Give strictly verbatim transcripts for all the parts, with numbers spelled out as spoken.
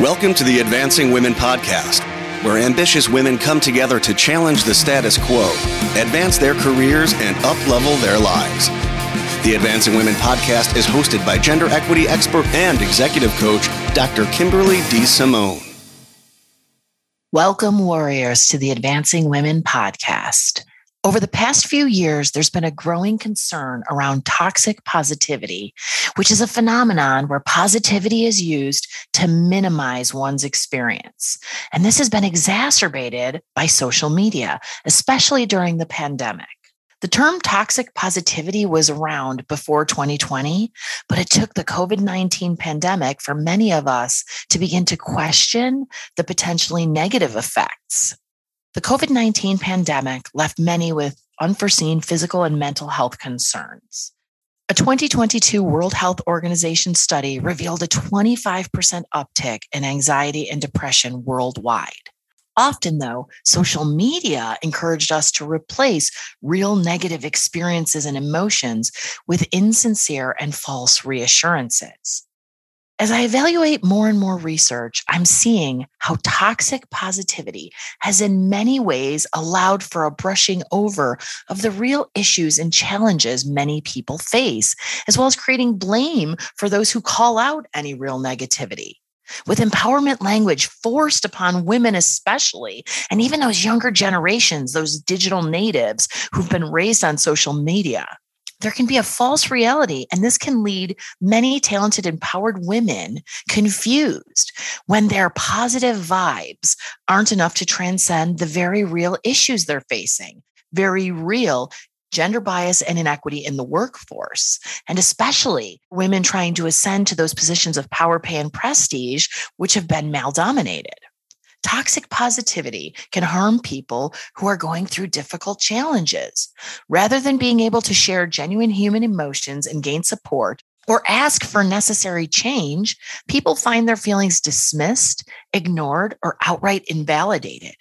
Welcome to the Advancing Women Podcast, where ambitious women come together to challenge the status quo, advance their careers, and up-level their lives. The Advancing Women Podcast is hosted by gender equity expert and executive coach, Doctor Kimberly D. Simone. Welcome, warriors, to the Advancing Women Podcast. Over the past few years, there's been a growing concern around toxic positivity, which is a phenomenon where positivity is used to minimize one's experience. And this has been exacerbated by social media, especially during the pandemic. The term toxic positivity was around before twenty twenty, but it took the covid nineteen pandemic for many of us to begin to question the potentially negative effects. The covid nineteen pandemic left many with unforeseen physical and mental health concerns. A twenty twenty-two World Health Organization study revealed a twenty-five percent uptick in anxiety and depression worldwide. Often, though, social media encouraged us to replace real negative experiences and emotions with insincere and false reassurances. As I evaluate more and more research, I'm seeing how toxic positivity has in many ways allowed for a brushing over of the real issues and challenges many people face, as well as creating blame for those who call out any real negativity. With empowerment language forced upon women especially, and even those younger generations, those digital natives who've been raised on social media, there can be a false reality, and this can lead many talented, empowered women confused when their positive vibes aren't enough to transcend the very real issues they're facing, very real gender bias and inequity in the workforce, and especially women trying to ascend to those positions of power, pay, and prestige, which have been male-dominated. Toxic positivity can harm people who are going through difficult challenges. Rather than being able to share genuine human emotions and gain support or ask for necessary change, people find their feelings dismissed, ignored, or outright invalidated.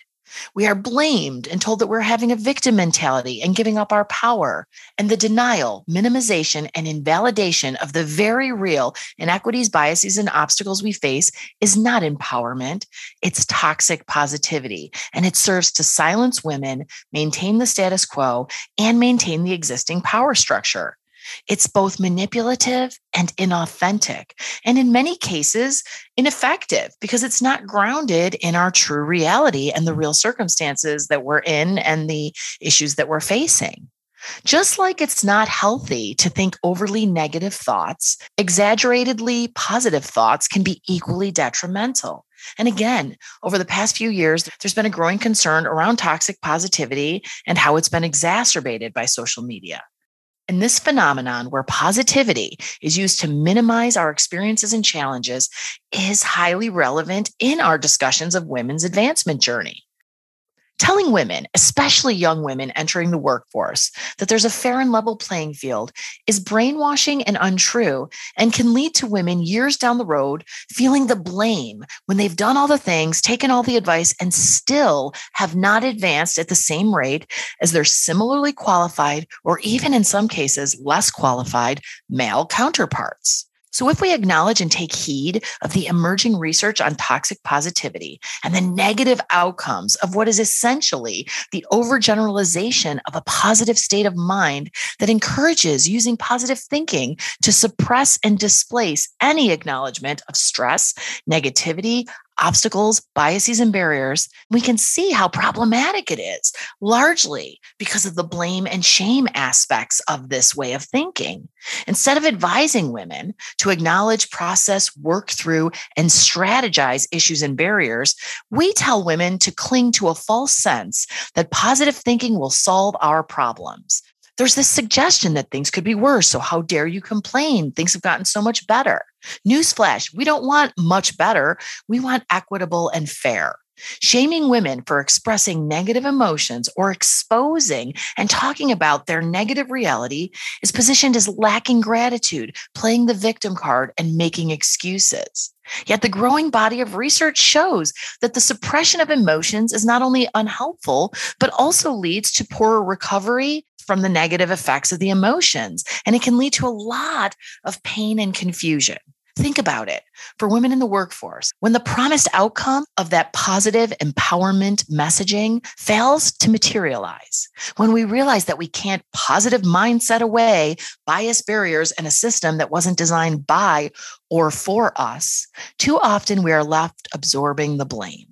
We are blamed and told that we're having a victim mentality and giving up our power. And the denial, minimization, and invalidation of the very real inequities, biases, and obstacles we face is not empowerment. It's toxic positivity, and it serves to silence women, maintain the status quo, and maintain the existing power structure. It's both manipulative and inauthentic, and in many cases, ineffective because it's not grounded in our true reality and the real circumstances that we're in and the issues that we're facing. Just like it's not healthy to think overly negative thoughts, exaggeratedly positive thoughts can be equally detrimental. And again, over the past few years, there's been a growing concern around toxic positivity and how it's been exacerbated by social media. And this phenomenon where positivity is used to minimize our experiences and challenges is highly relevant in our discussions of women's advancement journey. Telling women, especially young women entering the workforce, that there's a fair and level playing field is brainwashing and untrue and can lead to women years down the road feeling the blame when they've done all the things, taken all the advice, and still have not advanced at the same rate as their similarly qualified or even in some cases less qualified male counterparts. So if we acknowledge and take heed of the emerging research on toxic positivity and the negative outcomes of what is essentially the overgeneralization of a positive state of mind that encourages using positive thinking to suppress and displace any acknowledgement of stress, negativity, obstacles, biases, and barriers, we can see how problematic it is, largely because of the blame and shame aspects of this way of thinking. Instead of advising women to acknowledge, process, work through, and strategize issues and barriers, we tell women to cling to a false sense that positive thinking will solve our problems. There's this suggestion that things could be worse, so how dare you complain? Things have gotten so much better. Newsflash, we don't want much better. We want equitable and fair. Shaming women for expressing negative emotions or exposing and talking about their negative reality is positioned as lacking gratitude, playing the victim card, and making excuses. Yet the growing body of research shows that the suppression of emotions is not only unhelpful, but also leads to poorer recovery from the negative effects of the emotions, and it can lead to a lot of pain and confusion. Think about it. For women in the workforce, when the promised outcome of that positive empowerment messaging fails to materialize, when we realize that we can't positive mindset away bias barriers and a system that wasn't designed by or for us, too often we are left absorbing the blame.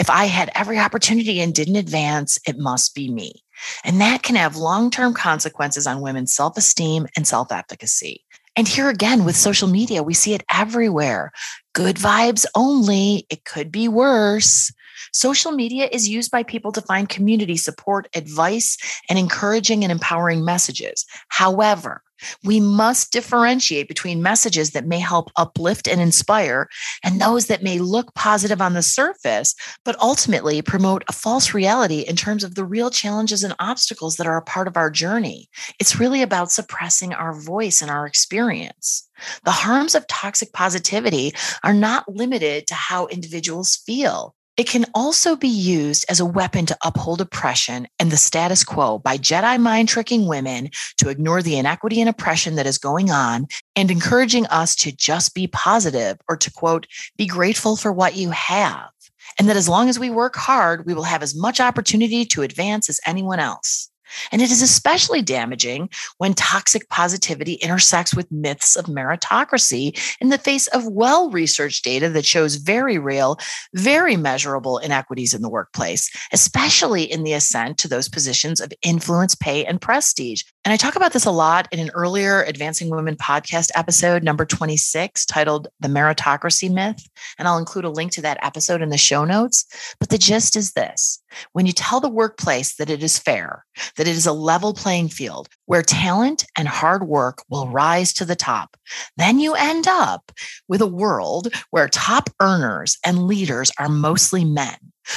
If I had every opportunity and didn't advance, it must be me. And that can have long-term consequences on women's self-esteem and self-efficacy. And here again, with social media, we see it everywhere. Good vibes only. It could be worse. Social media is used by people to find community support, advice, and encouraging and empowering messages. However, we must differentiate between messages that may help uplift and inspire and those that may look positive on the surface, but ultimately promote a false reality in terms of the real challenges and obstacles that are a part of our journey. It's really about suppressing our voice and our experience. The harms of toxic positivity are not limited to how individuals feel. It can also be used as a weapon to uphold oppression and the status quo by Jedi mind tricking women to ignore the inequity and oppression that is going on and encouraging us to just be positive or to, quote, be grateful for what you have. And that as long as we work hard, we will have as much opportunity to advance as anyone else. And it is especially damaging when toxic positivity intersects with myths of meritocracy in the face of well-researched data that shows very real, very measurable inequities in the workplace, especially in the ascent to those positions of influence, pay, and prestige. And I talk about this a lot in an earlier Advancing Women podcast episode, number twenty-six, titled The Meritocracy Myth. And I'll include a link to that episode in the show notes. But the gist is this. When you tell the workplace that it is fair, that it is a level playing field where talent and hard work will rise to the top, then you end up with a world where top earners and leaders are mostly men,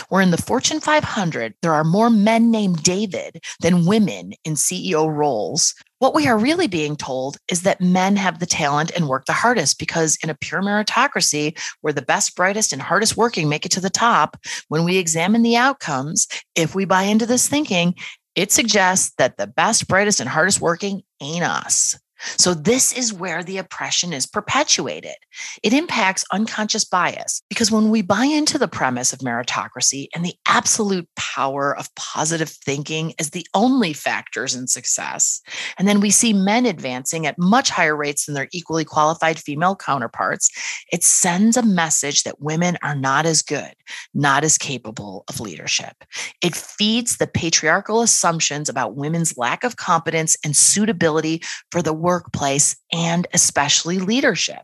where in the Fortune five hundred, there are more men named David than women in C E O roles. What we are really being told is that men have the talent and work the hardest because in a pure meritocracy where the best, brightest, and hardest working make it to the top, when we examine the outcomes, if we buy into this thinking, it suggests that the best, brightest, and hardest working ain't us. So this is where the oppression is perpetuated. It impacts unconscious bias because when we buy into the premise of meritocracy and the absolute power of positive thinking as the only factors in success, and then we see men advancing at much higher rates than their equally qualified female counterparts, it sends a message that women are not as good, not as capable of leadership. It feeds the patriarchal assumptions about women's lack of competence and suitability for the work. workplace, and especially leadership.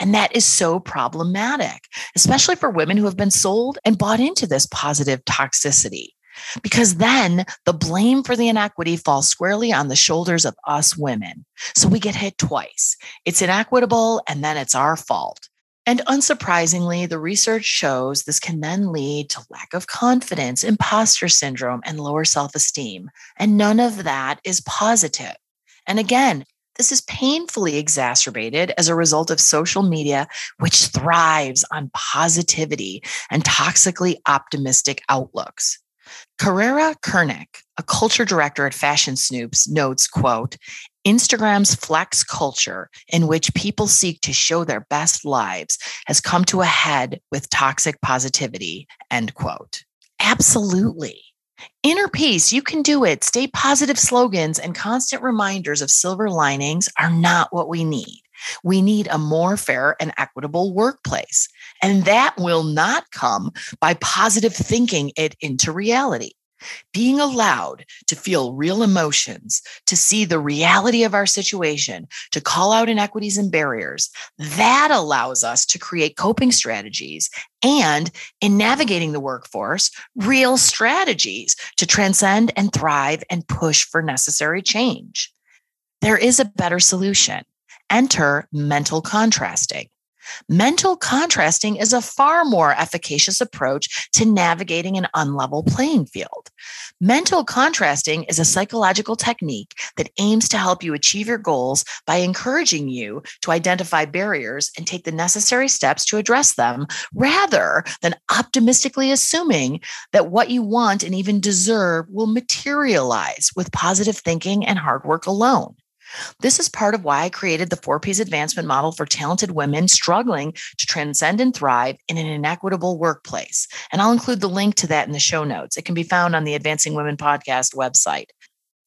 And that is so problematic, especially for women who have been sold and bought into this positive toxicity, because then the blame for the inequity falls squarely on the shoulders of us women. So we get hit twice. It's inequitable, and then it's our fault. And unsurprisingly, the research shows this can then lead to lack of confidence, imposter syndrome, and lower self-esteem. And none of that is positive. And again, this is painfully exacerbated as a result of social media, which thrives on positivity and toxically optimistic outlooks. Carrera Kernick, a culture director at Fashion Snoops, notes, quote, Instagram's flex culture in which people seek to show their best lives has come to a head with toxic positivity, end quote. Absolutely. Inner peace, you can do it. Stay positive slogans and constant reminders of silver linings are not what we need. We need a more fair and equitable workplace. And that will not come by positive thinking it into reality. Being allowed to feel real emotions, to see the reality of our situation, to call out inequities and barriers, that allows us to create coping strategies and, in navigating the workforce, real strategies to transcend and thrive and push for necessary change. There is a better solution. Enter mental contrasting. Mental contrasting is a far more efficacious approach to navigating an unlevel playing field. Mental contrasting is a psychological technique that aims to help you achieve your goals by encouraging you to identify barriers and take the necessary steps to address them, rather than optimistically assuming that what you want and even deserve will materialize with positive thinking and hard work alone. This is part of why I created the Four P's advancement model for talented women struggling to transcend and thrive in an inequitable workplace. And I'll include the link to that in the show notes. It can be found on the Advancing Women Podcast website.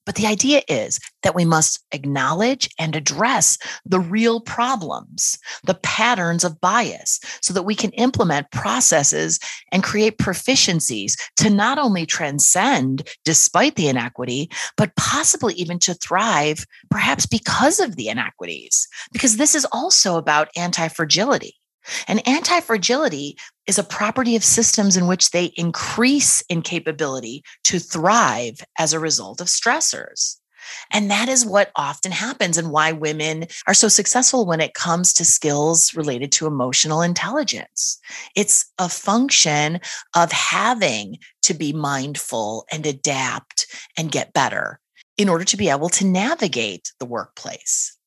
But the idea is that we must acknowledge and address the real problems, the patterns of bias, so that we can implement processes and create proficiencies to not only transcend despite the inequity, but possibly even to thrive, perhaps because of the inequities. Because this is also about anti-fragility. And anti-fragility is a property of systems in which they increase in capability to thrive as a result of stressors. And that is what often happens and why women are so successful when it comes to skills related to emotional intelligence. It's a function of having to be mindful and adapt and get better in order to be able to navigate the workplace.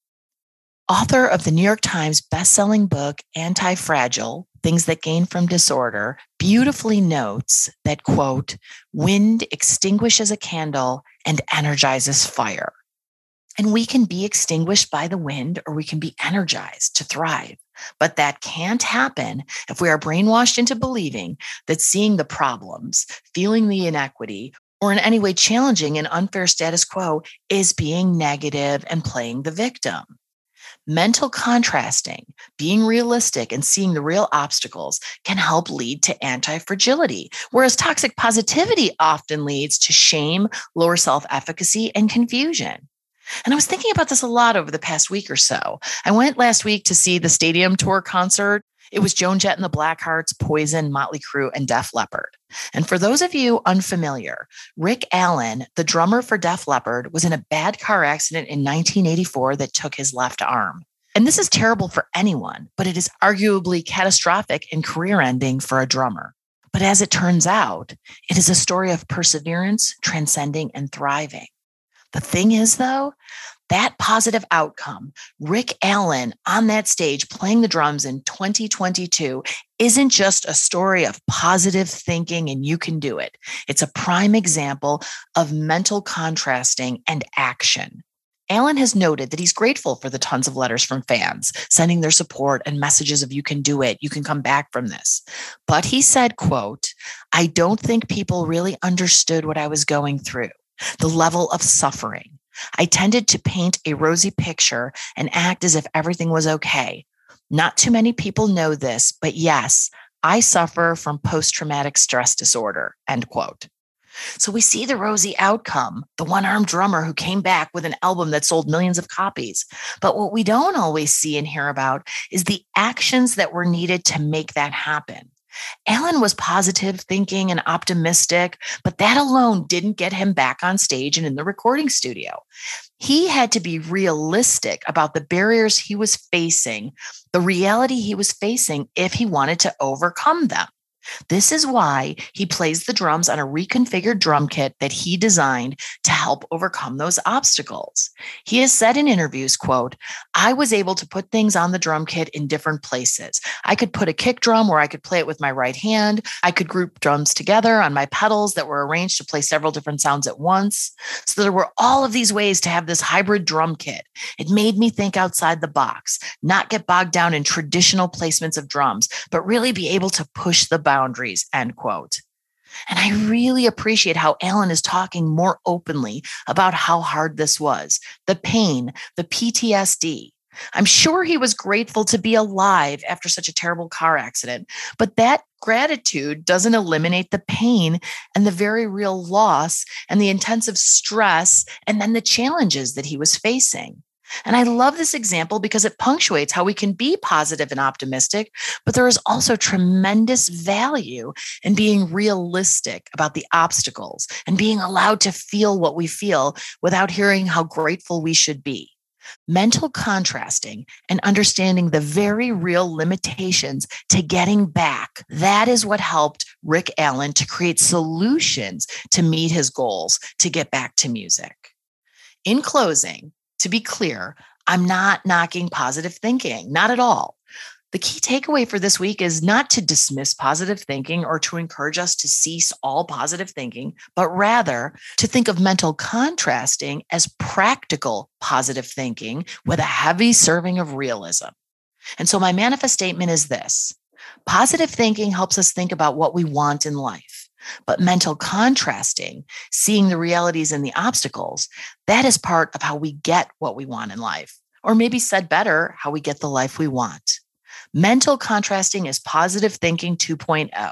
Author of the New York Times bestselling book, Anti-Fragile, Things That Gain from Disorder, beautifully notes that, quote, wind extinguishes a candle and energizes fire. And we can be extinguished by the wind or we can be energized to thrive. But that can't happen if we are brainwashed into believing that seeing the problems, feeling the inequity, or in any way challenging an unfair status quo is being negative and playing the victim. Mental contrasting, being realistic, and seeing the real obstacles can help lead to anti-fragility, whereas toxic positivity often leads to shame, lower self-efficacy, and confusion. And I was thinking about this a lot over the past week or so. I went last week to see the Stadium Tour concert. It was Joan Jett and the Blackhearts, Poison, Motley Crue, and Def Leppard. And for those of you unfamiliar, Rick Allen, the drummer for Def Leppard, was in a bad car accident in nineteen eighty-four that took his left arm. And this is terrible for anyone, but it is arguably catastrophic and career-ending for a drummer. But as it turns out, it is a story of perseverance, transcending, and thriving. The thing is, though, that positive outcome, Rick Allen on that stage playing the drums in twenty twenty-two, isn't just a story of positive thinking and you can do it. It's a prime example of mental contrasting and action. Allen has noted that he's grateful for the tons of letters from fans, sending their support and messages of you can do it, you can come back from this. But he said, quote, I don't think people really understood what I was going through. The level of suffering. I tended to paint a rosy picture and act as if everything was okay. Not too many people know this, but yes, I suffer from post-traumatic stress disorder, end quote. So we see the rosy outcome, the one-armed drummer who came back with an album that sold millions of copies. But what we don't always see and hear about is the actions that were needed to make that happen. Allen was positive thinking and optimistic, but that alone didn't get him back on stage and in the recording studio. He had to be realistic about the barriers he was facing, the reality he was facing if he wanted to overcome them. This is why he plays the drums on a reconfigured drum kit that he designed to help overcome those obstacles. He has said in interviews, quote, I was able to put things on the drum kit in different places. I could put a kick drum where I could play it with my right hand. I could group drums together on my pedals that were arranged to play several different sounds at once. So there were all of these ways to have this hybrid drum kit. It made me think outside the box, not get bogged down in traditional placements of drums, but really be able to push the boundaries. Boundaries, end quote. And I really appreciate how Allen is talking more openly about how hard this was, the pain, the P T S D. I'm sure he was grateful to be alive after such a terrible car accident, but that gratitude doesn't eliminate the pain and the very real loss and the intensive stress and then the challenges that he was facing. And I love this example because it punctuates how we can be positive and optimistic, but there is also tremendous value in being realistic about the obstacles and being allowed to feel what we feel without hearing how grateful we should be. Mental contrasting and understanding the very real limitations to getting back. That is what helped Rick Allen to create solutions to meet his goals to get back to music. In closing, to be clear, I'm not knocking positive thinking, not at all. The key takeaway for this week is not to dismiss positive thinking or to encourage us to cease all positive thinking, but rather to think of mental contrasting as practical positive thinking with a heavy serving of realism. And so my manifest statement is this: positive thinking helps us think about what we want in life, but mental contrasting, seeing the realities and the obstacles, that is part of how we get what we want in life, or maybe said better, how we get the life we want. Mental contrasting is positive thinking two point oh.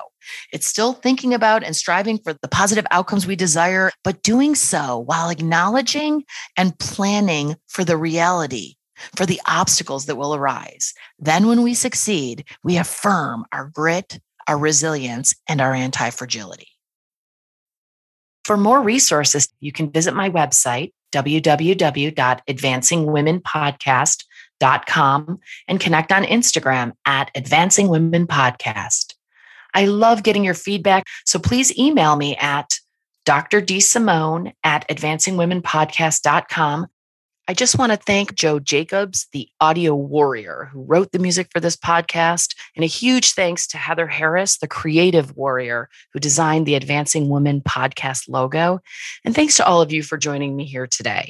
It's still thinking about and striving for the positive outcomes we desire, but doing so while acknowledging and planning for the reality, for the obstacles that will arise. Then when we succeed, we affirm our grit, our resilience, and our anti-fragility. For more resources, you can visit my website, w w w dot advancing women podcast dot com. Dot com and connect on Instagram at Advancing Women Podcast. I love getting your feedback, so please email me at d r d simone at advancing women podcast dot com. I just want to thank Joe Jacobs, the audio warrior who wrote the music for this podcast, and a huge thanks to Heather Harris, the creative warrior who designed the Advancing Women Podcast logo. And thanks to all of you for joining me here today.